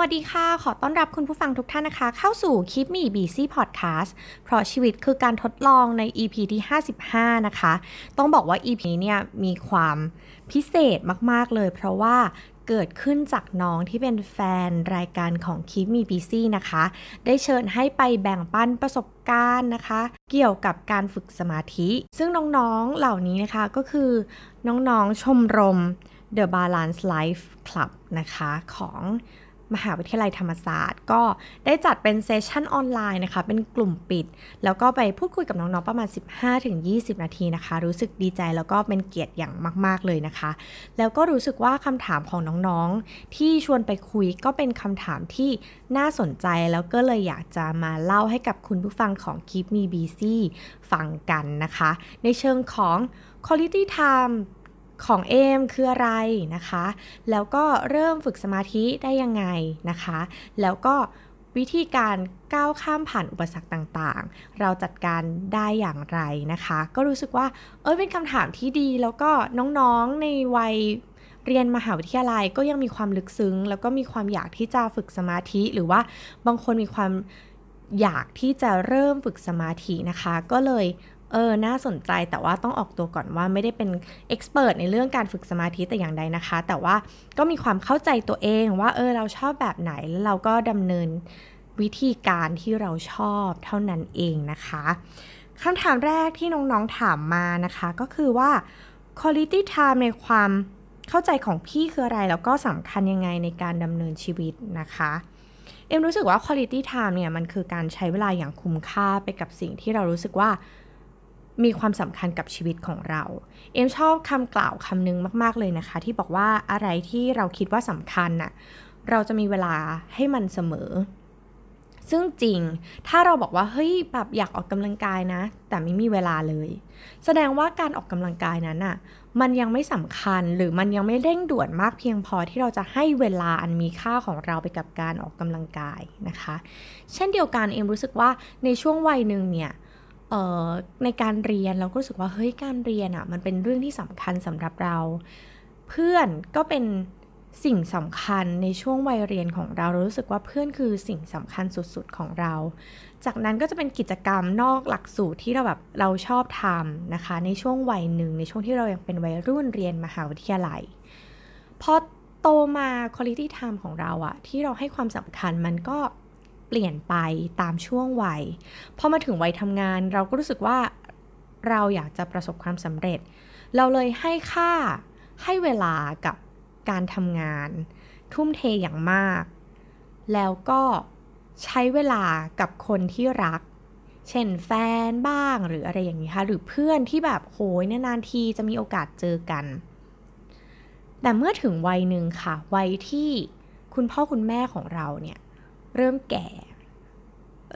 สวัสดีค่ะขอต้อนรับคุณผู้ฟังทุกท่านนะคะเข้าสู่ Keep Me Busy Podcast เพราะชีวิตคือการทดลองใน EP ที่55นะคะต้องบอกว่า EP นี้เนี่ยมีความพิเศษมากๆเลยเพราะว่าเกิดขึ้นจากน้องที่เป็นแฟนรายการของ Keep Me Busy นะคะได้เชิญให้ไปแบ่งปันประสบการณ์นะคะเกี่ยวกับการฝึกสมาธิซึ่งน้องๆเหล่านี้นะคะก็คือน้องๆชมรม The Balance Life Club นะคะของมหาวิทยาลัยธรรมศาสตร์ก็ได้จัดเป็นเซสชั่นออนไลน์นะคะเป็นกลุ่มปิดแล้วก็ไปพูดคุยกับน้องๆประมาณ 15-20 นาทีนะคะรู้สึกดีใจแล้วก็เป็นเกียรติอย่างมากๆเลยนะคะแล้วก็รู้สึกว่าคำถามของน้องๆที่ชวนไปคุยก็เป็นคำถามที่น่าสนใจแล้วก็เลยอยากจะมาเล่าให้กับคุณผู้ฟังของ Keep Me Busy ฟังกันนะคะในเชิงของ Quality Timeของเอมคืออะไรนะคะแล้วก็เริ่มฝึกสมาธิได้ยังไงนะคะแล้วก็วิธีการก้าวข้ามผ่านอุปสรรคต่างๆเราจัดการได้อย่างไรนะคะก็รู้สึกว่าเป็นคำถามที่ดีแล้วก็น้องๆในวัยเรียนมหาวิทยาลัยก็ยังมีความลึกซึ้งแล้วก็มีความอยากที่จะฝึกสมาธิหรือว่าบางคนมีความอยากที่จะเริ่มฝึกสมาธินะคะก็เลยน่าสนใจแต่ว่าต้องออกตัวก่อนว่าไม่ได้เป็นเอ็กซ์เพิร์ทในเรื่องการฝึกสมาธิแต่อย่างใดนะคะแต่ว่าก็มีความเข้าใจตัวเองว่าเราชอบแบบไหนแล้วเราก็ดำเนินวิธีการที่เราชอบเท่านั้นเองนะคะคำถามแรกที่น้องๆถามมานะคะก็คือว่า Quality Time ในความเข้าใจของพี่คืออะไรแล้วก็สำคัญยังไงในการดำเนินชีวิตนะคะเอ็มรู้สึกว่า Quality Time เนี่ยมันคือการใช้เวลาอย่างคุ้มค่าไปกับสิ่งที่เรารู้สึกว่ามีความสำคัญกับชีวิตของเราเอมชอบคำกล่าวคำนึงมากๆเลยนะคะที่บอกว่าอะไรที่เราคิดว่าสำคัญน่ะเราจะมีเวลาให้มันเสมอซึ่งจริงถ้าเราบอกว่าเฮ้ยแบบอยากออกกำลังกายนะแต่ไม่มีเวลาเลยแสดงว่าการออกกำลังกายนั้นน่ะมันยังไม่สำคัญหรือมันยังไม่เร่งด่วนมากเพียงพอที่เราจะให้เวลาอันมีค่าของเราไปกับการออกกำลังกายนะคะเช่นเดียวกันเอมรู้สึกว่าในช่วงวัยนึงเนี่ยในการเรียนเราก็รู้สึกว่าเฮ้ยการเรียนอ่ะมันเป็นเรื่องที่สำคัญสำหรับเราเพื่อนก็เป็นสิ่งสำคัญในช่วงวัยเรียนของเรารู้สึกว่าเพื่อนคือสิ่งสำคัญสุดๆของเราจากนั้นก็จะเป็นกิจกรรมนอกหลักสูตรที่เราแบบเราชอบทำนะคะในช่วงวัยหนึ่งในช่วงที่เรายังเป็นวัยรุ่นเรียนมหาวิทยาลัยพอโตมา quality time ของเราอ่ะที่เราให้ความสำคัญมันก็เปลี่ยนไปตามช่วงวัยพอมาถึงวัยทำงานเราก็รู้สึกว่าเราอยากจะประสบความสำเร็จเราเลยให้ค่าให้เวลากับการทำงานทุ่มเทอย่างมากแล้วก็ใช้เวลากับคนที่รักเช่นแฟนบ้างหรืออะไรอย่างนี้ค่ะหรือเพื่อนที่แบบโหยนานๆทีจะมีโอกาสเจอกันแต่เมื่อถึงวัยหนึ่งค่ะวัยที่คุณพ่อคุณแม่ของเราเนี่ยเริ่มแก่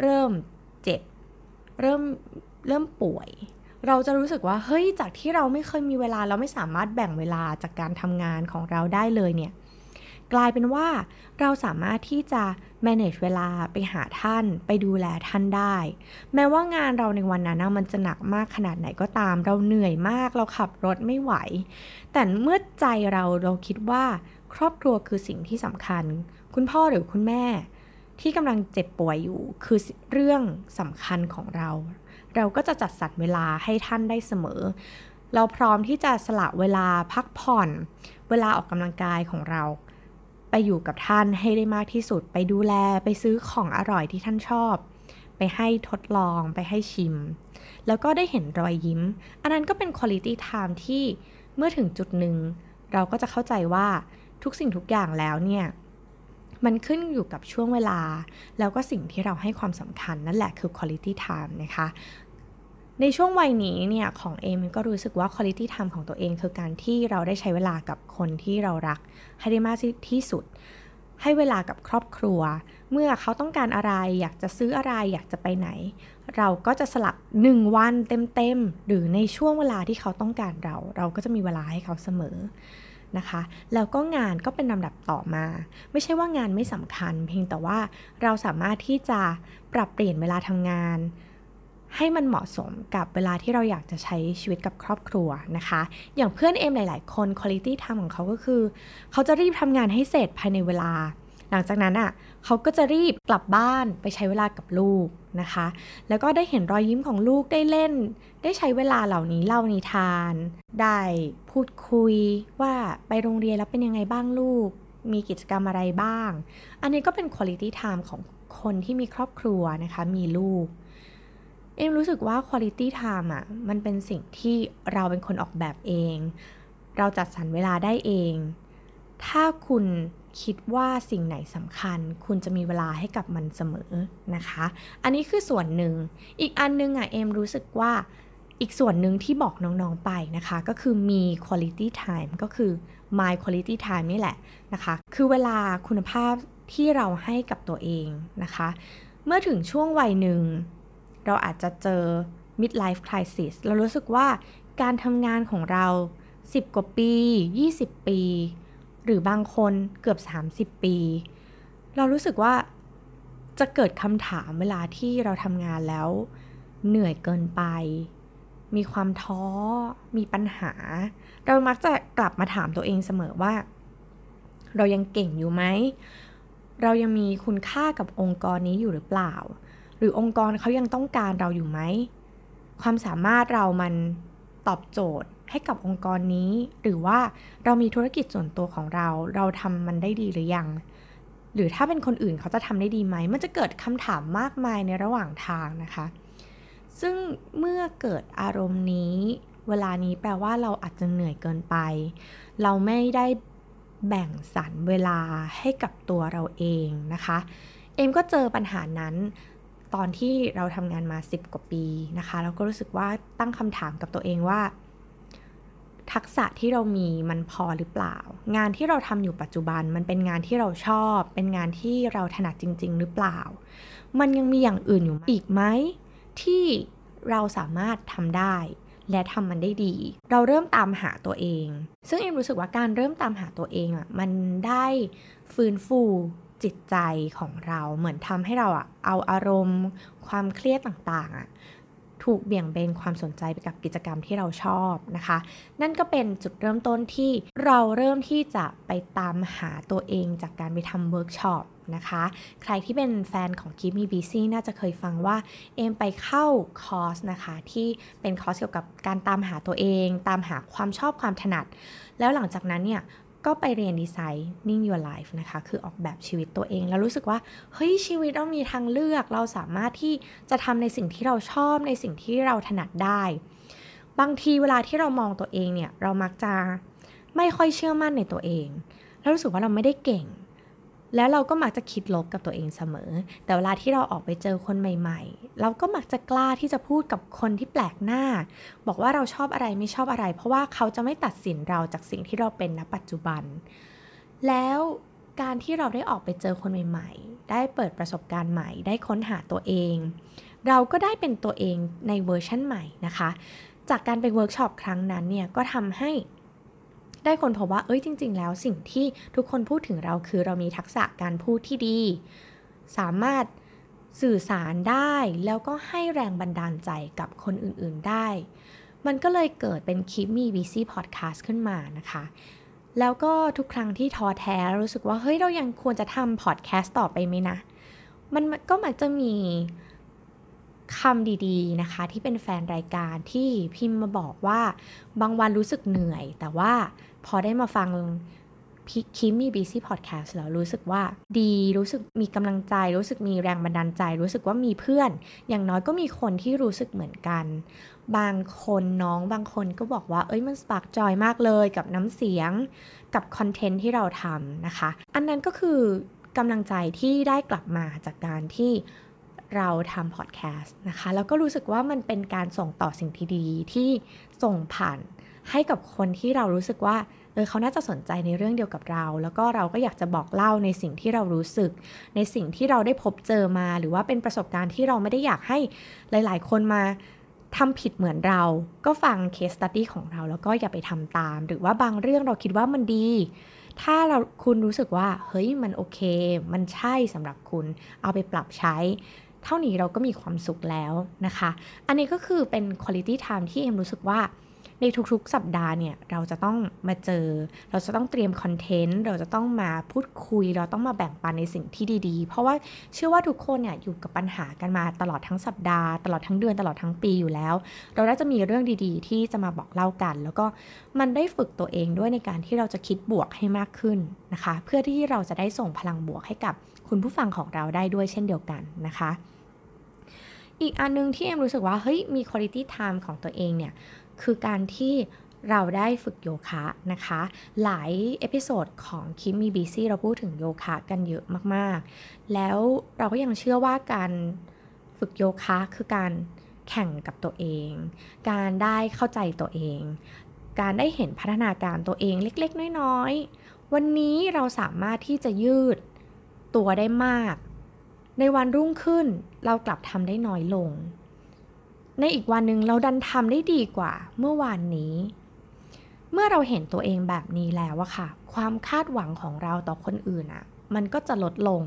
เริ่มเจ็บเริ่มป่วยเราจะรู้สึกว่าเฮ้ยจากที่เราไม่เคยมีเวลาเราไม่สามารถแบ่งเวลาจากการทำงานของเราได้เลยเนี่ยกลายเป็นว่าเราสามารถที่จะ manage เวลาไปหาท่านไปดูแลท่านได้แม้ว่างานเราในวันนั้นมันจะหนักมากขนาดไหนก็ตามเราเหนื่อยมากเราขับรถไม่ไหวแต่เมื่อใจเราคิดว่าครอบครัวคือสิ่งที่สำคัญคุณพ่อหรือคุณแม่ที่กำลังเจ็บป่วยอยู่คือเรื่องสำคัญของเราก็จะจัดสรรเวลาให้ท่านได้เสมอเราพร้อมที่จะสละเวลาพักผ่อนเวลาออกกำลังกายของเราไปอยู่กับท่านให้ได้มากที่สุดไปดูแลไปซื้อของอร่อยที่ท่านชอบไปให้ทดลองไปให้ชิมแล้วก็ได้เห็นรอยยิ้มอันนั้นก็เป็น quality time ที่เมื่อถึงจุดหนึ่งเราก็จะเข้าใจว่าทุกสิ่งทุกอย่างแล้วเนี่ยมันขึ้นอยู่กับช่วงเวลาแล้วก็สิ่งที่เราให้ความสำคัญนั่นแหละคือ quality time นะคะในช่วงวัยนี้เนี่ยของเอมก็รู้สึกว่า quality time ของตัวเองคือการที่เราได้ใช้เวลากับคนที่เรารักให้ได้มากที่สุดให้เวลากับครอบครัวเมื่อเขาต้องการอะไรอยากจะซื้ออะไรอยากจะไปไหนเราก็จะสลับ1วันเต็มๆหรือในช่วงเวลาที่เขาต้องการเราก็จะมีเวลาให้เขาเสมอนะคะแล้วก็งานก็เป็นลำดับต่อมาไม่ใช่ว่างานไม่สำคัญเพียงแต่ว่าเราสามารถที่จะปรับเปลี่ยนเวลาทำงานให้มันเหมาะสมกับเวลาที่เราอยากจะใช้ชีวิตกับครอบครัวนะคะอย่างเพื่อนเอมหลายๆคน quality time ของเขาก็คือเขาจะรีบทำงานให้เสร็จภายในเวลา หลังจากนั้นอ่ะเขาก็จะรีบกลับบ้านไปใช้เวลากับลูกนะคะแล้วก็ได้เห็นรอยยิ้มของลูกได้เล่นได้ใช้เวลาเหล่านี้เล่านิทานได้พูดคุยว่าไปโรงเรียนแล้วเป็นยังไงบ้างลูกมีกิจกรรมอะไรบ้างอันนี้ก็เป็น Quality Time ของคนที่มีครอบครัวนะคะมีลูกเอ็มรู้สึกว่า Quality Time อ่ะมันเป็นสิ่งที่เราเป็นคนออกแบบเองเราจัดสรรเวลาได้เองถ้าคุณคิดว่าสิ่งไหนสำคัญคุณจะมีเวลาให้กับมันเสมอนะคะอันนี้คือส่วนหนึ่งอีกอันนึงอ่ะเอ็มรู้สึกว่าอีกส่วนหนึ่งที่บอกน้องๆไปนะคะก็คือมี Quality Time ก็คือ My Quality Time นี่แหละนะคะคือเวลาคุณภาพที่เราให้กับตัวเองนะคะเมื่อถึงช่วงวัยหนึ่งเราอาจจะเจอ Midlife Crisis เรารู้สึกว่าการทำงานของเรา10กว่าปี20ปีหรือบางคนเกือบ30ปีเรารู้สึกว่าจะเกิดคำถามเวลาที่เราทำงานแล้วเหนื่อยเกินไปมีความท้อมีปัญหาเรามักจะกลับมาถามตัวเองเสมอว่าเรายังเก่งอยู่ไหมเรายังมีคุณค่ากับองค์กรนี้อยู่หรือเปล่าหรือองค์กรเขายังต้องการเราอยู่ไหมความสามารถเรามันตอบโจทย์ให้กับองค์กรนี้หรือว่าเรามีธุรกิจส่วนตัวของเราเราทำมันได้ดีหรือยังหรือถ้าเป็นคนอื่นเขาจะทำได้ดีไหมมันจะเกิดคำถามมากมายในระหว่างทางนะคะซึ่งเมื่อเกิดอารมณ์นี้เวลานี้แปลว่าเราอาจจะเหนื่อยเกินไปเราไม่ได้แบ่งสรรเวลาให้กับตัวเราเองนะคะเอ็มก็เจอปัญหานั้นตอนที่เราทำงานมา10กว่าปีนะคะเราก็รู้สึกว่าตั้งคำถามกับตัวเองว่าทักษะที่เรามีมันพอหรือเปล่างานที่เราทำอยู่ปัจจุบันมันเป็นงานที่เราชอบเป็นงานที่เราถนัดจริงๆหรือเปล่ามันยังมีอย่างอื่นอยู่อีกไหมที่เราสามารถทำได้และทำมันได้ดีเราเริ่มตามหาตัวเองซึ่งเอ็มรู้สึกว่าการเริ่มตามหาตัวเองอ่ะมันได้ฟื้นฟูจิตใจของเราเหมือนทำให้เราอ่ะเอาอารมณ์ความเครียดต่างๆอ่ะถูกเบี่ยงเบนความสนใจไปกับกิจกรรมที่เราชอบนะคะนั่นก็เป็นจุดเริ่มต้นที่เราเริ่มที่จะไปตามหาตัวเองจากการไปทำเวิร์กช็อปนะคะใครที่เป็นแฟนของ Keep Me Busy น่าจะเคยฟังว่าเอมไปเข้าคอร์สนะคะที่เป็นคอร์สเกี่ยวกับการตามหาตัวเองตามหาความชอบความถนัดแล้วหลังจากนั้นเนี่ยก็ไปเรียน Designing Your Life นะคะคือออกแบบชีวิตตัวเองแล้วรู้สึกว่าเฮ้ยชีวิตเรามีทางเลือกเราสามารถที่จะทำในสิ่งที่เราชอบในสิ่งที่เราถนัดได้บางทีเวลาที่เรามองตัวเองเนี่ยเรามักจะไม่ค่อยเชื่อมั่นในตัวเองแล้วรู้สึกว่าเราไม่ได้เก่งแล้วเราก็มักจะคิดลบกับตัวเองเสมอแต่เวลาที่เราออกไปเจอคนใหม่ๆเราก็มักจะกล้าที่จะพูดกับคนที่แปลกหน้าบอกว่าเราชอบอะไรไม่ชอบอะไรเพราะว่าเขาจะไม่ตัดสินเราจากสิ่งที่เราเป็นณปัจจุบันแล้วการที่เราได้ออกไปเจอคนใหม่ๆได้เปิดประสบการณ์ใหม่ได้ค้นหาตัวเองเราก็ได้เป็นตัวเองในเวอร์ชั่นใหม่นะคะจากการไปเวิร์กช็อปครั้งนั้นเนี่ยก็ทำให้ได้คนพบว่าเอ้ยจริงๆแล้วสิ่งที่ทุกคนพูดถึงเราคือเรามีทักษะการพูดที่ดีสามารถสื่อสารได้แล้วก็ให้แรงบันดาลใจกับคนอื่นๆได้มันก็เลยเกิดเป็น Keep Me Busy Podcast ขึ้นมานะคะแล้วก็ทุกครั้งที่ท้อแท้รู้สึกว่าเฮ้ยเรายังควรจะทำ podcast ต่อไปไหมนะมันก็มักจะมีคำดีๆนะคะที่เป็นแฟนรายการที่พิมพ์มาบอกว่าบางวันรู้สึกเหนื่อยแต่ว่าพอได้มาฟัง Keep Me Busy Podcast แล้วรู้สึกว่าดีรู้สึกมีกำลังใจรู้สึกมีแรงบันดาลใจรู้สึกว่ามีเพื่อนอย่างน้อยก็มีคนที่รู้สึกเหมือนกันบางคนน้องบางคนก็บอกว่าเอ้ยมันสปาร์คจอยมากเลยกับน้ำเสียงกับคอนเทนต์ที่เราทำนะคะอันนั้นก็คือกำลังใจที่ได้กลับมาจากการที่เราทำพอดแคสต์นะคะแล้วก็รู้สึกว่ามันเป็นการส่งต่อสิ่งที่ดีที่ส่งผ่านให้กับคนที่เรารู้สึกว่าเขาน่าจะสนใจในเรื่องเดียวกับเราแล้วก็เราก็อยากจะบอกเล่าในสิ่งที่เรารู้สึกในสิ่งที่เราได้พบเจอมาหรือว่าเป็นประสบการณ์ที่เราไม่ได้อยากให้หลายๆคนมาทำผิดเหมือนเราก็ฟังเคสสตั๊ดดี้ของเราแล้วก็อย่าไปทำตามหรือว่าบางเรื่องเราคิดว่ามันดีถ้าคุณรู้สึกว่าเฮ้ยมันโอเคมันใช่สำหรับคุณเอาไปปรับใช้เท่านี้เราก็มีความสุขแล้วนะคะอันนี้ก็คือเป็น Quality Time ที่เอ็มรู้สึกว่า ในทุกๆสัปดาห์เนี่ยเราจะต้องมาเจอเราจะต้องเตรียมคอนเทนต์เราจะต้องมาพูดคุยเราต้องมาแบ่งปันในสิ่งที่ดีๆเพราะว่าเชื่อว่าทุกคนเนี่ยอยู่กับปัญหากันมาตลอดทั้งสัปดาห์ตลอดทั้งเดือนตลอดทั้งปีอยู่แล้วเราน่าจะมีเรื่องดีๆที่จะมาบอกเล่ากันแล้วก็มันได้ฝึกตัวเองด้วยในการที่เราจะคิดบวกให้มากขึ้นนะคะเพื่อที่เราจะได้ส่งพลังบวกให้กับคุณผู้ฟังของเราได้ด้วยเช่นเดียวกันนะคะอีกอันนึงที่เอ็มรู้สึกว่าเฮ้ยมี quality time ของตัวเองเนี่ยคือการที่เราได้ฝึกโยคะนะคะหลายเอพิโซดของ Keep Me Busy เราพูดถึงโยคะกันเยอะมากๆแล้วเราก็ยังเชื่อว่าการฝึกโยคะคือการแข่งกับตัวเองการได้เข้าใจตัวเองการได้เห็นพัฒนาการตัวเองเล็กๆน้อยๆวันนี้เราสามารถที่จะยืดตัวได้มากในวันรุ่งขึ้นเรากลับทำได้น้อยลงในอีกวันหนึ่งเราดันทำได้ดีกว่าเมื่อวานนี้เมื่อเราเห็นตัวเองแบบนี้แล้วอะค่ะความคาดหวังของเราต่อคนอื่นอะมันก็จะลดลง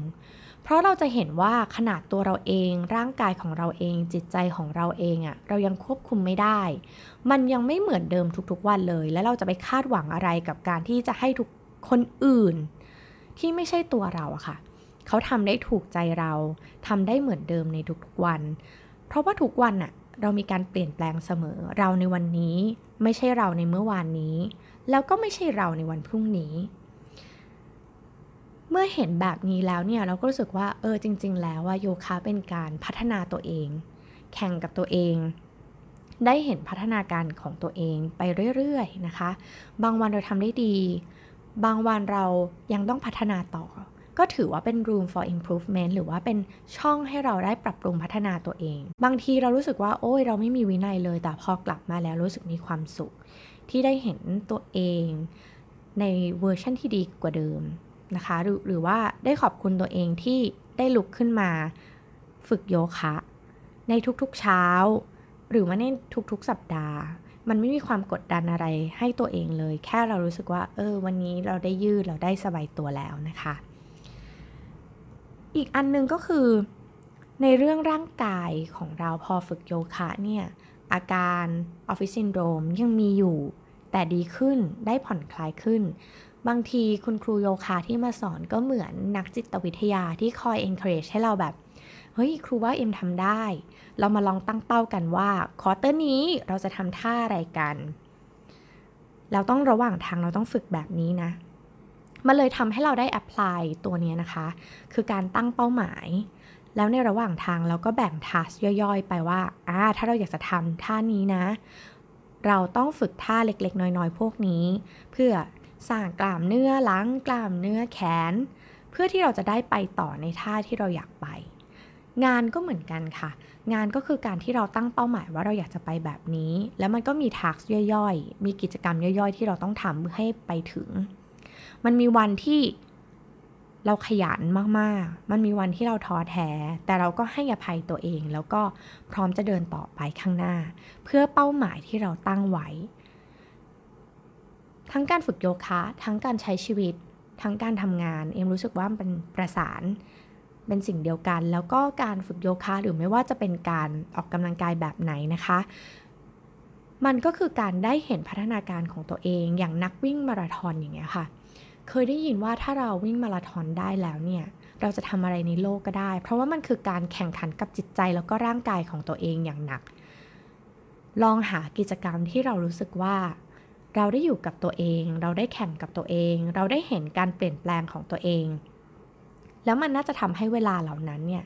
เพราะเราจะเห็นว่าขนาดตัวเราเองร่างกายของเราเองจิตใจของเราเองอะเรายังควบคุมไม่ได้มันยังไม่เหมือนเดิมทุกๆวันเลยและเราจะไปคาดหวังอะไรกับการที่จะให้ทุกคนอื่นที่ไม่ใช่ตัวเราอะค่ะเขาทำได้ถูกใจเราทำได้เหมือนเดิมในทุกๆวันเพราะว่าทุกวันอะเรามีการเปลี่ยนแปลงเสมอเราในวันนี้ไม่ใช่เราในเมื่อวานนี้แล้วก็ไม่ใช่เราในวันพรุ่งนี้เมื่อเห็นแบบนี้แล้วเนี่ยเราก็รู้สึกว่าจริงๆแล้วว่าโยคะเป็นการพัฒนาตัวเองแข่งกับตัวเองได้เห็นพัฒนาการของตัวเองไปเรื่อยๆนะคะบางวันเราทำได้ดีบางวันเรายังต้องพัฒนาต่อก็ถือว่าเป็น room for improvement หรือว่าเป็นช่องให้เราได้ปรับปรุงพัฒนาตัวเองบางทีเรารู้สึกว่าโอ้ยเราไม่มีวินัยเลยแต่พอกลับมาแล้วรู้สึกมีความสุขที่ได้เห็นตัวเองในเวอร์ชันที่ดีกว่าเดิมนะคะหรือว่าได้ขอบคุณตัวเองที่ได้ลุกขึ้นมาฝึกโยคะในทุกๆเช้าหรือว่าในทุกๆสัปดาห์มันไม่มีความกดดันอะไรให้ตัวเองเลยแค่เรารู้สึกว่าวันนี้เราได้ยืดเราได้สบายตัวแล้วนะคะอีกอันนึงก็คือในเรื่องร่างกายของเราพอฝึกโยคะเนี่ยอาการออฟฟิศซินโดรมยังมีอยู่แต่ดีขึ้นได้ผ่อนคลายขึ้นบางทีคุณครูโยคะที่มาสอนก็เหมือนนักจิตวิทยาที่คอย encourage ให้เราแบบเฮ้ยครูว่าเอ็มทำได้เรามาลองตั้งเป้ากันว่าควอเตอร์นี้เราจะทำท่าอะไรกันเราต้องระหว่างทางเราต้องฝึกแบบนี้นะมันเลยทำให้เราได้แอพพลายตัวนี้นะคะคือการตั้งเป้าหมายแล้วในระหว่างทางเราก็แบ่งทัสย่อยๆไปว่าถ้าเราอยากจะทำท่านี้นะเราต้องฝึกท่าเล็กๆน้อยๆพวกนี้เพื่อสร้างกล้ามเนื้อหลังกล้ามเนื้อแขนเพื่อที่เราจะได้ไปต่อในท่าที่เราอยากไปงานก็เหมือนกันค่ะงานก็คือการที่เราตั้งเป้าหมายว่าเราอยากจะไปแบบนี้แล้วมันก็มีทัสย่อยๆมีกิจกรรมย่อยๆที่เราต้องทำเพื่อให้ไปถึงมันมีวันที่เราขยันมากๆมันมีวันที่เราท้อแท้แต่เราก็ให้อภัยตัวเองแล้วก็พร้อมจะเดินต่อไปข้างหน้าเพื่อเป้าหมายที่เราตั้งไว้ทั้งการฝึกโยคะทั้งการใช้ชีวิตทั้งการทำงานเอ็มรู้สึกว่ามันประสานเป็นสิ่งเดียวกันแล้วก็การฝึกโยคะหรือไม่ว่าจะเป็นการออกกำลังกายแบบไหนนะคะมันก็คือการได้เห็นพัฒนาการของตัวเองอย่างนักวิ่งมาราธอนอย่างเงี้ยค่ะเคยได้ยินว่าถ้าเราวิ่งมาราธอนได้แล้วเนี่ยเราจะทำอะไรในโลกก็ได้เพราะว่ามันคือการแข่งขันกับจิตใจแล้วก็ร่างกายของตัวเองอย่างหนักลองหากิจกรรมที่เรารู้สึกว่าเราได้อยู่กับตัวเองเราได้แข่งกับตัวเองเราได้เห็นการเปลี่ยนแปลงของตัวเองแล้วมันน่าจะทำให้เวลาเหล่านั้นเนี่ย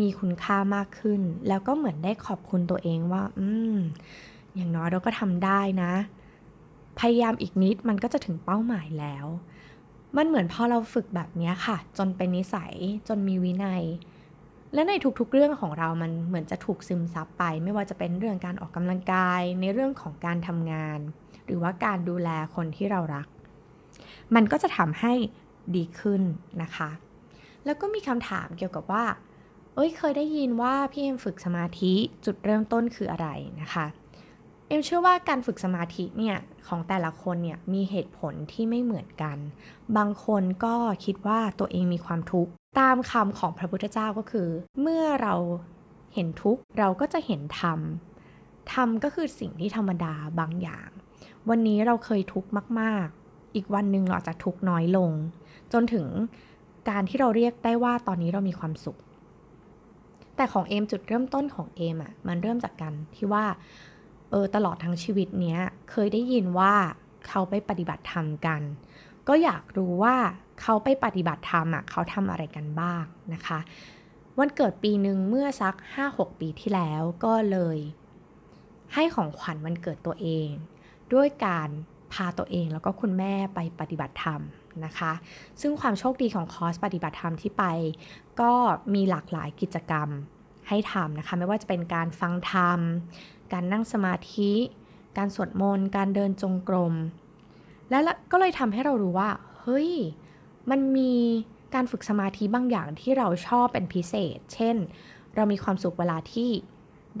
มีคุณค่ามากขึ้นแล้วก็เหมือนได้ขอบคุณตัวเองว่าอย่างน้อยเราก็ทำได้นะพยายามอีกนิดมันก็จะถึงเป้าหมายแล้วมันเหมือนพอเราฝึกแบบนี้ค่ะจนเป็นนิสัยจนมีวินัยและในทุกๆเรื่องของเรามันเหมือนจะถูกซึมซับไปไม่ว่าจะเป็นเรื่องการออกกำลังกายในเรื่องของการทำงานหรือว่าการดูแลคนที่เรารักมันก็จะทำให้ดีขึ้นนะคะแล้วก็มีคำถามเกี่ยวกับว่าเคยได้ยินว่าพี่เอ็มฝึกสมาธิจุดเริ่มต้นคืออะไรนะคะเอ็มเชื่อว่าการฝึกสมาธิเนี่ยของแต่ละคนเนี่ยมีเหตุผลที่ไม่เหมือนกันบางคนก็คิดว่าตัวเองมีความทุกข์ตามคำของพระพุทธเจ้าก็คือเมื่อเราเห็นทุกข์เราก็จะเห็นธรรม ทำก็คือสิ่งที่ธรรมดาบางอย่างวันนี้เราเคยทุกข์มากๆอีกวันนึงเราจะทุกข์น้อยลงจนถึงการที่เราเรียกได้ว่าตอนนี้เรามีความสุขแต่ของเอมจุดเริ่มต้นของเอมอ่ะมันเริ่มจากการที่ว่าตลอดทั้งชีวิตเนี้ยเคยได้ยินว่าเขาไปปฏิบัติธรรมกันก็อยากรู้ว่าเขาไปปฏิบัติธรรมอ่ะเขาทำอะไรกันบ้างนะคะวันเกิดปีนึงเมื่อสัก 5-6 ปีที่แล้วก็เลยให้ของขวัญวันเกิดตัวเองด้วยการพาตัวเองแล้วก็คุณแม่ไปปฏิบัติธรรมนะคะซึ่งความโชคดีของคอร์สปฏิบัติธรรมที่ไปก็มีหลากหลายกิจกรรมให้ทำนะคะไม่ว่าจะเป็นการฟังธรรมการนั่งสมาธิการสวดมนต์การเดินจงกรมและก็เลยทำให้เรารู้ว่าเฮ้ยมันมีการฝึกสมาธิบางอย่างที่เราชอบเป็นพิเศษเช่นเรามีความสุขเวลาที่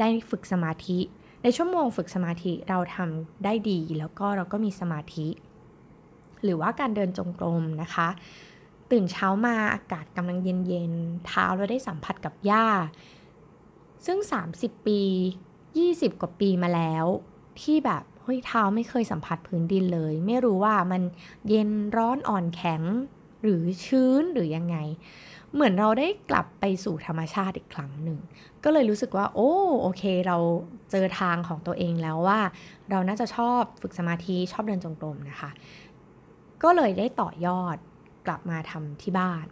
ได้ฝึกสมาธิในชั่วโมงฝึกสมาธิเราทำได้ดีแล้วก็เราก็มีสมาธิหรือว่าการเดินจงกรมนะคะตื่นเช้ามาอากาศกำลังเย็นๆเท้าเราได้สัมผัสกับหญ้าซึ่ง30ปี20กว่าปีมาแล้วที่แบบเฮ้ยเท้าไม่เคยสัมผัสพื้นดินเลยไม่รู้ว่ามันเย็นร้อนอ่อนแข็งหรือชื้นหรือยังไงเหมือนเราได้กลับไปสู่ธรรมชาติอีกครั้งหนึ่งก็เลยรู้สึกว่าโอเคเราเจอทางของตัวเองแล้วว่าเราน่าจะชอบฝึกสมาธิชอบเดินจงกรมนะคะก็เลยได้ต่อยอดกลับมาทำที่บ้าน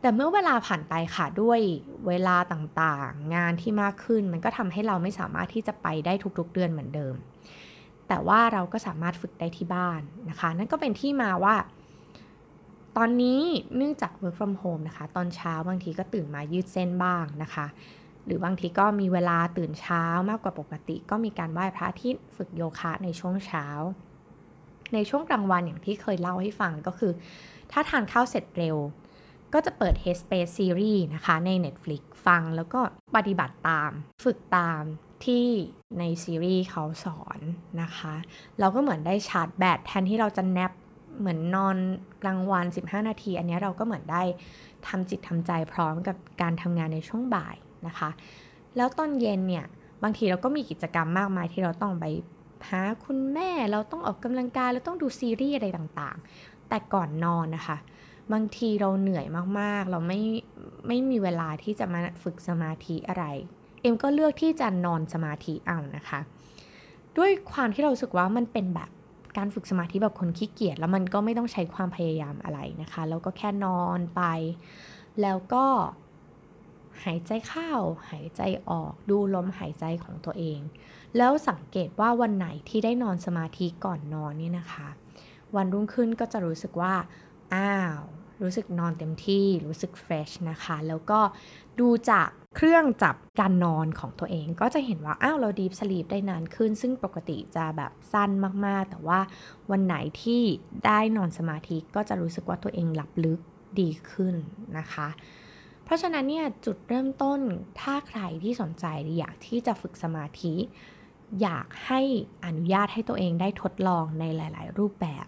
แต่เมื่อเวลาผ่านไปค่ะด้วยเวลาต่างๆงานที่มากขึ้นมันก็ทำให้เราไม่สามารถที่จะไปได้ทุกๆเดือนเหมือนเดิมแต่ว่าเราก็สามารถฝึกได้ที่บ้านนะคะนั่นก็เป็นที่มาว่าตอนนี้เนื่องจาก work from home นะคะตอนเช้าบางทีก็ตื่นมายืดเส้นบ้างนะคะหรือบางทีก็มีเวลาตื่นเช้ามากกว่าปกติก็มีการไหว้พระอาทิตย์ฝึกโยคะในช่วงเช้าในช่วงกลางวันอย่างที่เคยเล่าให้ฟังก็คือถ้าทานข้าวเสร็จเร็วก็จะเปิด Headspace Series นะคะใน Netflix ฟังแล้วก็ปฏิบัติตามฝึกตามที่ในซีรีส์เขาสอนนะคะเราก็เหมือนได้ชาร์จแบตแทนที่เราจะแนปเหมือนนอนกลางวัน15นาทีอันนี้เราก็เหมือนได้ทำจิตทำใจพร้อมกับการทำงานในช่วงบ่ายนะคะแล้วตอนเย็นเนี่ยบางทีเราก็มีกิจกรรมมากมายที่เราต้องไปหาคุณแม่เราต้องออกกำลังกายเราต้องดูซีรีส์อะไรต่างๆแต่ก่อนนอนนะคะบางทีเราเหนื่อยมากๆเราไม่มีเวลาที่จะมาฝึกสมาธิอะไรเอ็มก็เลือกที่จะนอนสมาธิเอานะคะด้วยความที่เรารู้สึกว่ามันเป็นแบบการฝึกสมาธิแบบคนขี้เกียจแล้วมันก็ไม่ต้องใช้ความพยายามอะไรนะคะแล้วก็แค่นอนไปแล้วก็หายใจเข้าหายใจออกดูลมหายใจของตัวเองแล้วสังเกตว่าวันไหนที่ได้นอนสมาธิก่อนนอนเนี่ยนะคะวันรุ่งขึ้นก็จะรู้สึกว่ารู้สึกนอนเต็มที่รู้สึกเฟรชนะคะแล้วก็ดูจากเครื่องจับการนอนของตัวเองก็จะเห็นว่าเราดีปสลีปได้นานขึ้นซึ่งปกติจะแบบสั้นมากๆแต่ว่าวันไหนที่ได้นอนสมาธิก็จะรู้สึกว่าตัวเองหลับลึกดีขึ้นนะคะเพราะฉะนั้นเนี่ยจุดเริ่มต้นถ้าใครที่สนใจอยากที่จะฝึกสมาธิอยากให้อนุญาตให้ตัวเองได้ทดลองในหลายๆรูปแบบ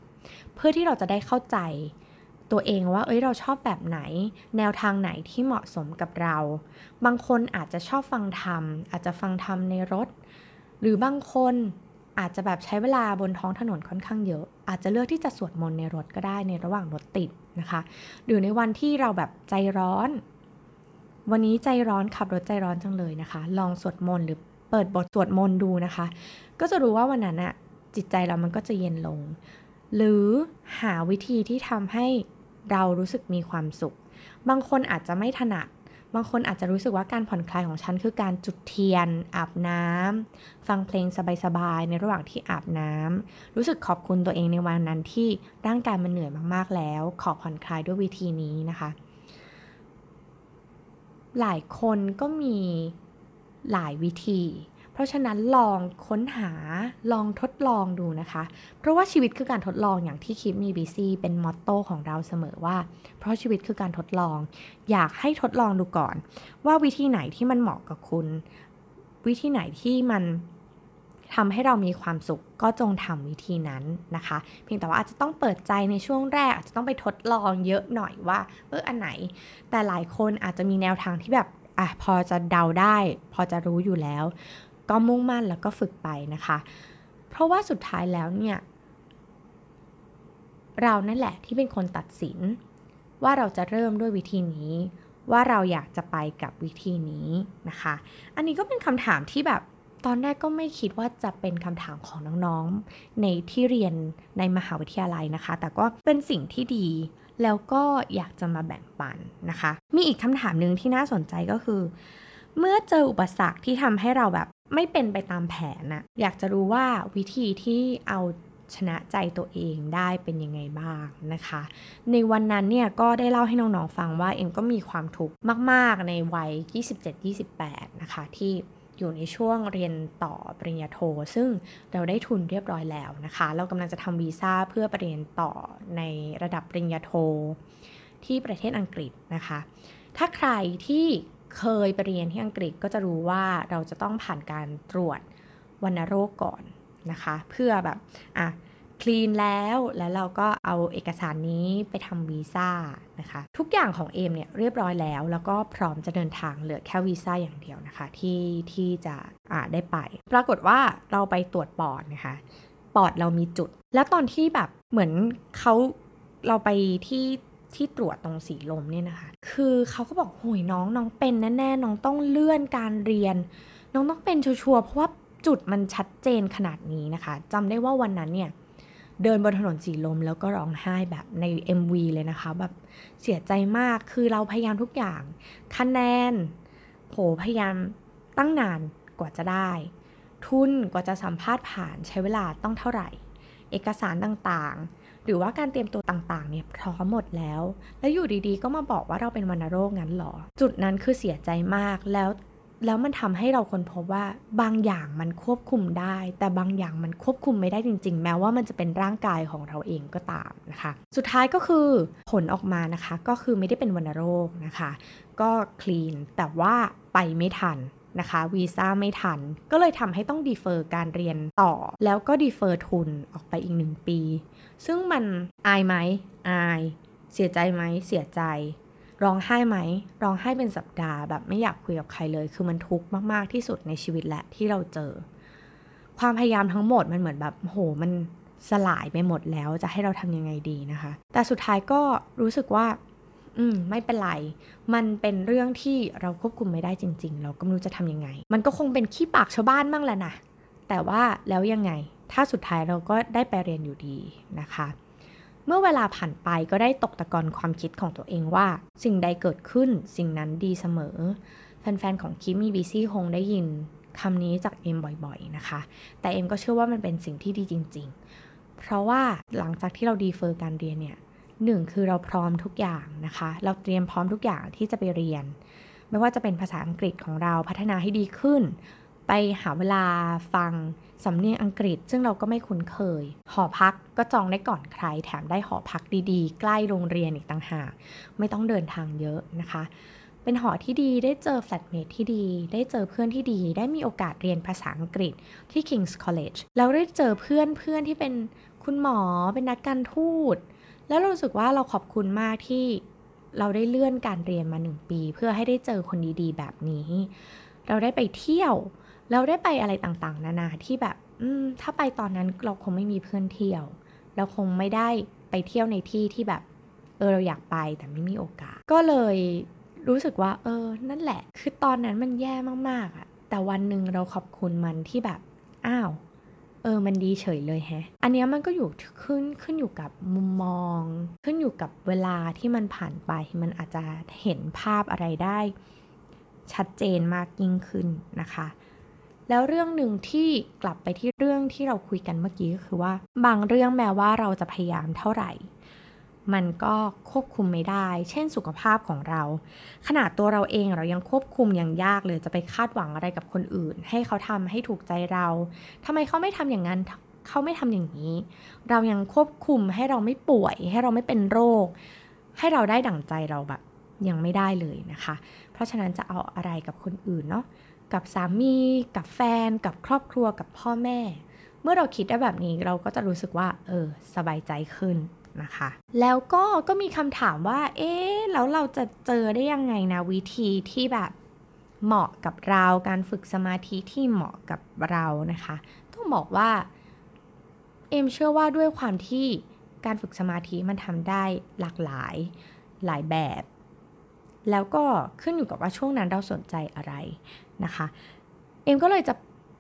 เพื่อที่เราจะได้เข้าใจตัวเองว่าเราชอบแบบไหนแนวทางไหนที่เหมาะสมกับเราบางคนอาจจะชอบฟังธรรมอาจจะฟังธรรมในรถหรือบางคนอาจจะแบบใช้เวลาบนท้องถนนค่อนข้างเยอะอาจจะเลือกที่จะสวดมนต์ในรถก็ได้ในระหว่างรถติดนะคะหรือในวันที่เราแบบใจร้อนวันนี้ใจร้อนขับรถใจร้อนจังเลยนะคะลองสวดมนต์หรือเปิดบทสวดมนต์ดูนะคะก็จะรู้ว่าวันนั้นน่ะจิตใจเรามันก็จะเย็นลงหรือหาวิธีที่ทำให้เรารู้สึกมีความสุขบางคนอาจจะไม่ถนัดบางคนอาจจะรู้สึกว่าการผ่อนคลายของฉันคือการจุดเทียนอาบน้ำฟังเพลงสบายๆในระหว่างที่อาบน้ำรู้สึกขอบคุณตัวเองในวันนั้นที่ร่างกายมันเหนื่อยมากๆแล้วขอผ่อนคลายด้วยวิธีนี้นะคะหลายคนก็มีหลายวิธีเพราะฉะนั้นลองค้นหาลองทดลองดูนะคะเพราะว่าชีวิตคือการทดลองอย่างที่ Keep Me Busy เป็นมอตโต้ของเราเสมอว่าเพราะชีวิตคือการทดลองอยากให้ทดลองดูก่อนว่าวิธีไหนที่มันเหมาะกับคุณวิธีไหนที่มันทำให้เรามีความสุขก็จงทำวิธีนั้นนะคะเพียงแต่ว่าอาจจะต้องเปิดใจในช่วงแรกอาจจะต้องไปทดลองเยอะหน่อยว่าอันไหนแต่หลายคนอาจจะมีแนวทางที่แบบพอจะเดาได้พอจะรู้อยู่แล้ว ก็มุ่งมั่นแล้วก็ฝึกไปนะคะเพราะว่าสุดท้ายแล้วเนี่ยเรานั่นแหละที่เป็นคนตัดสินว่าเราจะเริ่มด้วยวิธีนี้ว่าเราอยากจะไปกับวิธีนี้นะคะอันนี้ก็เป็นคำถามที่แบบตอนแรกก็ไม่คิดว่าจะเป็นคำถามของน้องๆในที่เรียนในมหาวิทยาลัยนะคะแต่ก็เป็นสิ่งที่ดีแล้วก็อยากจะมาแบ่งปันนะคะมีอีกคำถามหนึ่งที่น่าสนใจก็คือเมื่อเจออุปสรรคที่ทำให้เราแบบไม่เป็นไปตามแผนน่ะอยากจะรู้ว่าวิธีที่เอาชนะใจตัวเองได้เป็นยังไงบ้างนะคะในวันนั้นเนี่ยก็ได้เล่าให้น้องๆฟังว่าเอ็มก็มีความทุกข์มากๆในวัย 27-28 นะคะที่อยู่ในช่วงเรียนต่อปริญญาโทซึ่งเราได้ทุนเรียบร้อยแล้วนะคะเรากำลังจะทำวีซ่าเพื่อไปเรียนต่อในระดับปริญญาโทที่ประเทศอังกฤษนะคะถ้าใครที่เคยไปเรียนที่อังกฤษก็จะรู้ว่าเราจะต้องผ่านการตรวจวัณโรคก่อนนะคะเพื่อแบบคลีนแล้วเราก็เอาเอกสารนี้ไปทำวีซ่านะคะทุกอย่างของเอมเนี่ยเรียบร้อยแล้วก็พร้อมจะเดินทางเหลือแค่วีซ่าอย่างเดียวนะคะที่จะได้ไปปรากฏว่าเราไปตรวจปอดนะคะปอดเรามีจุดแล้วตอนที่แบบเหมือนเราไปที่ตรวจตรงสีลมเนี่ยนะคะคือเขาก็บอกโหยน้องเป็นแน่ๆน้องต้องเลื่อนการเรียนน้องต้องเป็นชัวร์ๆเพราะว่าจุดมันชัดเจนขนาดนี้นะคะจำได้ว่าวันนั้นเนี่ยเดินบนถนนสีลมแล้วก็ร้องไห้แบบใน MV เลยนะคะแบบเสียใจมากคือเราพยายามทุกอย่างคะแนนพยายามตั้งนานกว่าจะได้ทุนกว่าจะสัมภาษณ์ผ่านใช้เวลาต้องเท่าไหร่เอกสารต่างๆหรือว่าการเตรียมตัวต่างๆเนี่ยพร้อมหมดแล้วอยู่ดีๆก็มาบอกว่าเราเป็นวัณโรคงั้นหรอจุดนั้นคือเสียใจมากแล้วมันทำให้เราค้นพบว่าบางอย่างมันควบคุมได้แต่บางอย่างมันควบคุมไม่ได้จริงๆแม้ว่ามันจะเป็นร่างกายของเราเองก็ตามนะคะสุดท้ายก็คือผลออกมานะคะก็คือไม่ได้เป็นวัณโรคนะคะก็คลีนแต่ว่าไปไม่ทันนะคะวีซ่าไม่ทันก็เลยทำให้ต้องดีเฟอร์การเรียนต่อแล้วก็ดีเฟอร์ทุนออกไปอีก1ปีซึ่งมันอายไหมอายเสียใจไหมเสียใจร้องไห้ไหมร้องไห้เป็นสัปดาห์แบบไม่อยากคุยกับใครเลยคือมันทุกข์มากๆที่สุดในชีวิตแหละที่เราเจอความพยายามทั้งหมดมันเหมือนแบบโหมันสลายไปหมดแล้วจะให้เราทำยังไงดีนะคะแต่สุดท้ายก็รู้สึกว่าไม่เป็นไรมันเป็นเรื่องที่เราควบคุมไม่ได้จริงๆเราก็ไม่รู้จะทำยังไงมันก็คงเป็นขี้ปากชาวบ้านบ้างแหละนะแต่ว่าแล้วยังไงถ้าสุดท้ายเราก็ได้ไปเรียนอยู่ดีนะคะเมื่อเวลาผ่านไปก็ได้ตกตะกอนความคิดของตัวเองว่าสิ่งใดเกิดขึ้นสิ่งนั้นดีเสมอแฟนๆของ Keep Me Busy คงได้ยินคำนี้จากเอ็มบ่อยๆนะคะแต่เอ็มก็เชื่อว่ามันเป็นสิ่งที่ดีจริงๆเพราะว่าหลังจากที่เราดีเฟอร์การเรียนเนี่ย1คือเราพร้อมทุกอย่างนะคะเราเตรียมพร้อมทุกอย่างที่จะไปเรียนไม่ว่าจะเป็นภาษาอังกฤษของเราพัฒนาให้ดีขึ้นไปหาเวลาฟังสำเนียงอังกฤษซึ่งเราก็ไม่คุ้นเคยหอพักก็จองได้ก่อนใครแถมได้หอพักดีๆใกล้โรงเรียนอีกต่างหากไม่ต้องเดินทางเยอะนะคะเป็นหอที่ดีได้เจอแฟลตเมทที่ดีได้เจอเพื่อนที่ดีได้มีโอกาสเรียนภาษาอังกฤษที่ King's College แล้วได้เจอเพื่อนที่เป็นคุณหมอเป็นนักการทูตแล้วรู้สึกว่าเราขอบคุณมากที่เราได้เลื่อนการเรียนมา1ปีเพื่อให้ได้เจอคนดีๆแบบนี้เราได้ไปเที่ยวเราได้ไปอะไรต่างๆนานาที่แบบถ้าไปตอนนั้นเราคงไม่มีเพื่อนเที่ยวเราคงไม่ได้ไปเที่ยวในที่ที่แบบเราอยากไปแต่ไม่มีโอกาสก็เลยรู้สึกว่านั่นแหละคือตอนนั้นมันแย่มากๆอ่ะแต่วันนึงเราขอบคุณมันที่แบบอ้าวมันดีเฉยเลยแฮะอันนี้มันก็อยู่ขึ้นอยู่กับมุมมองขึ้นอยู่กับเวลาที่มันผ่านไปมันอาจจะเห็นภาพอะไรได้ชัดเจนมากยิ่งขึ้นนะคะแล้วเรื่องหนึ่งที่กลับไปที่เรื่องที่เราคุยกันเมื่อกี้ก็คือว่าบางเรื่องแม้ว่าเราจะพยายามเท่าไหร่มันก็ควบคุมไม่ได้เช่นสุขภาพของเราขนาดตัวเราเองเรายังควบคุมอย่างยากเลยจะไปคาดหวังอะไรกับคนอื่นให้เขาทำให้ถูกใจเราทำไมเขาไม่ทำอย่างนั้นเขาไม่ทำอย่างนี้เรายังควบคุมให้เราไม่ป่วยให้เราไม่เป็นโรคให้เราได้ดั่งใจเราแบบยังไม่ได้เลยนะคะเพราะฉะนั้นจะเอาอะไรกับคนอื่นเนาะกับสามีกับแฟนกับครอบครัวกับพ่อแม่เมื่อเราคิดได้แบบนี้เราก็จะรู้สึกว่าสบายใจขึ้นนะคะแล้วก็มีคำถามว่าแล้วเราจะเจอได้ยังไงนะวิธีที่แบบ เหมาะกับเราการฝึกสมาธิที่เหมาะกับเรานะคะต้องบอกว่าเอมเชื่อว่าด้วยความที่การฝึกสมาธิมันทำได้หลากหลายแบบแล้วก็ขึ้นอยู่กับว่าช่วงนั้นเราสนใจอะไรนะคะเอมก็เลยจะ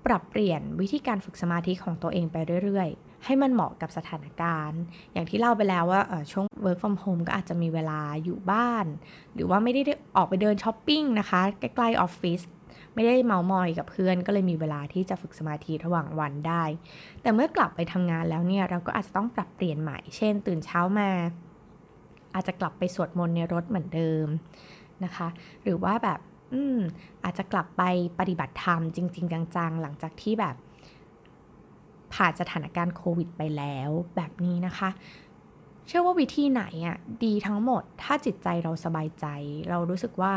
ปรับเปลี่ยนวิธีการฝึกสมาธิของตัวเองไปเรื่อยๆให้มันเหมาะกับสถานการณ์อย่างที่เล่าไปแล้วว่าช่วง work from home ก็อาจจะมีเวลาอยู่บ้านหรือว่าไม่ได้ออกไปเดินช้อปปิ้งนะคะใกล้ๆออฟฟิศไม่ได้เมามอยกับเพื่อนก็เลยมีเวลาที่จะฝึกสมาธิระหว่างวันได้แต่เมื่อกลับไปทำงานแล้วเนี่ยเราก็อาจจะต้องปรับเปลี่ยนใหม่เช่นตื่นเช้ามาอาจจะกลับไปสวดมนต์ในรถเหมือนเดิมนะคะหรือว่าแบบอาจจะกลับไปปฏิบัติธรรมจริงๆจังๆหลังจากที่แบบผ่านสถานการณ์โควิดไปแล้วแบบนี้นะคะเชื่อว่าวิธีไหนอ่ะดีทั้งหมดถ้าจิตใจเราสบายใจเรารู้สึกว่า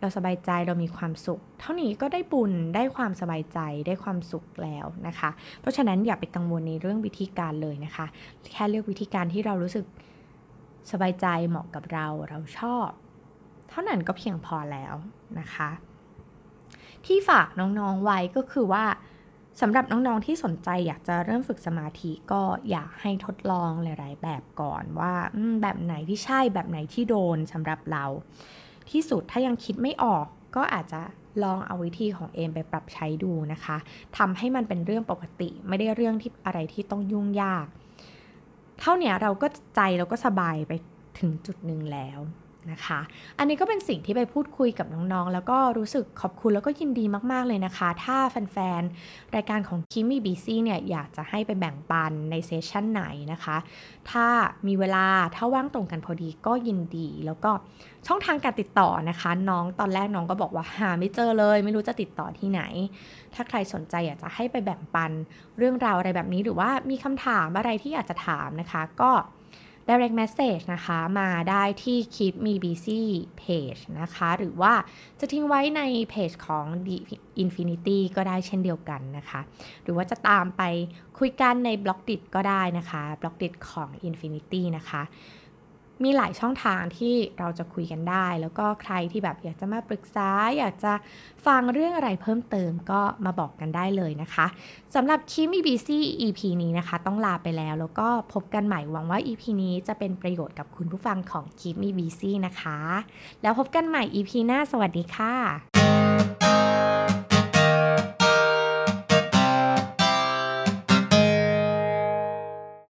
เราสบายใจเรามีความสุขเท่านี้ก็ได้บุญได้ความสบายใจได้ความสุขแล้วนะคะเพราะฉะนั้นอย่าไปกังวลในเรื่องวิธีการเลยนะคะแค่เลือกวิธีการที่เรารู้สึกสบายใจเหมาะกับเราเราชอบเท่านั้นก็เพียงพอแล้วนะคะที่ฝากน้องๆไว้ก็คือว่าสำหรับน้องๆที่สนใจอยากจะเริ่มฝึกสมาธิก็อยากให้ทดลองหลายๆแบบก่อนว่าแบบไหนที่ใช่แบบไหนที่โดนสำหรับเราที่สุดถ้ายังคิดไม่ออกก็อาจจะลองเอาวิธีของเอมไปปรับใช้ดูนะคะทำให้มันเป็นเรื่องปกติไม่ได้เรื่องที่อะไรที่ต้องยุ่งยากเท่านี้เราก็ใจเราก็สบายไปถึงจุดหนึ่งแล้วนะคะอันนี้ก็เป็นสิ่งที่ไปพูดคุยกับน้องๆแล้วก็รู้สึกขอบคุณแล้วก็ยินดีมากๆเลยนะคะถ้าแฟนๆรายการของ Keep Me Busy เนี่ยอยากจะให้ไปแบ่งปันในเซสชั่นไหนนะคะถ้ามีเวลาถ้าว่างตรงกันพอดีก็ยินดีแล้วก็ช่องทางการติดต่อนะคะน้องตอนแรกน้องก็บอกว่าหาไม่เจอเลยไม่รู้จะติดต่อที่ไหนถ้าใครสนใจอยากจะให้ไปแบ่งปันเรื่องราวอะไรแบบนี้หรือว่ามีคำถามอะไรที่อยากจะถามนะคะก็direct message นะคะมาได้ที่ Keep Me Busy Page นะคะหรือว่าจะทิ้งไว้ในเพจของ The Infinity ก็ได้เช่นเดียวกันนะคะหรือว่าจะตามไปคุยกันใน Blockdit ก็ได้นะคะ Blockdit ของ Infinity นะคะมีหลายช่องทางที่เราจะคุยกันได้แล้วก็ใครที่แบบอยากจะมาปรึกษาอยากจะฟังเรื่องอะไรเพิ่มเติมก็มาบอกกันได้เลยนะคะสำหรับ Keep Me Busy EP นี้นะคะต้องลาไปแล้วแล้วก็พบกันใหม่หวังว่า EP นี้จะเป็นประโยชน์กับคุณผู้ฟังของ Keep Me Busy นะคะแล้วพบกันใหม่ EP หน้าสวัสดีค่ะ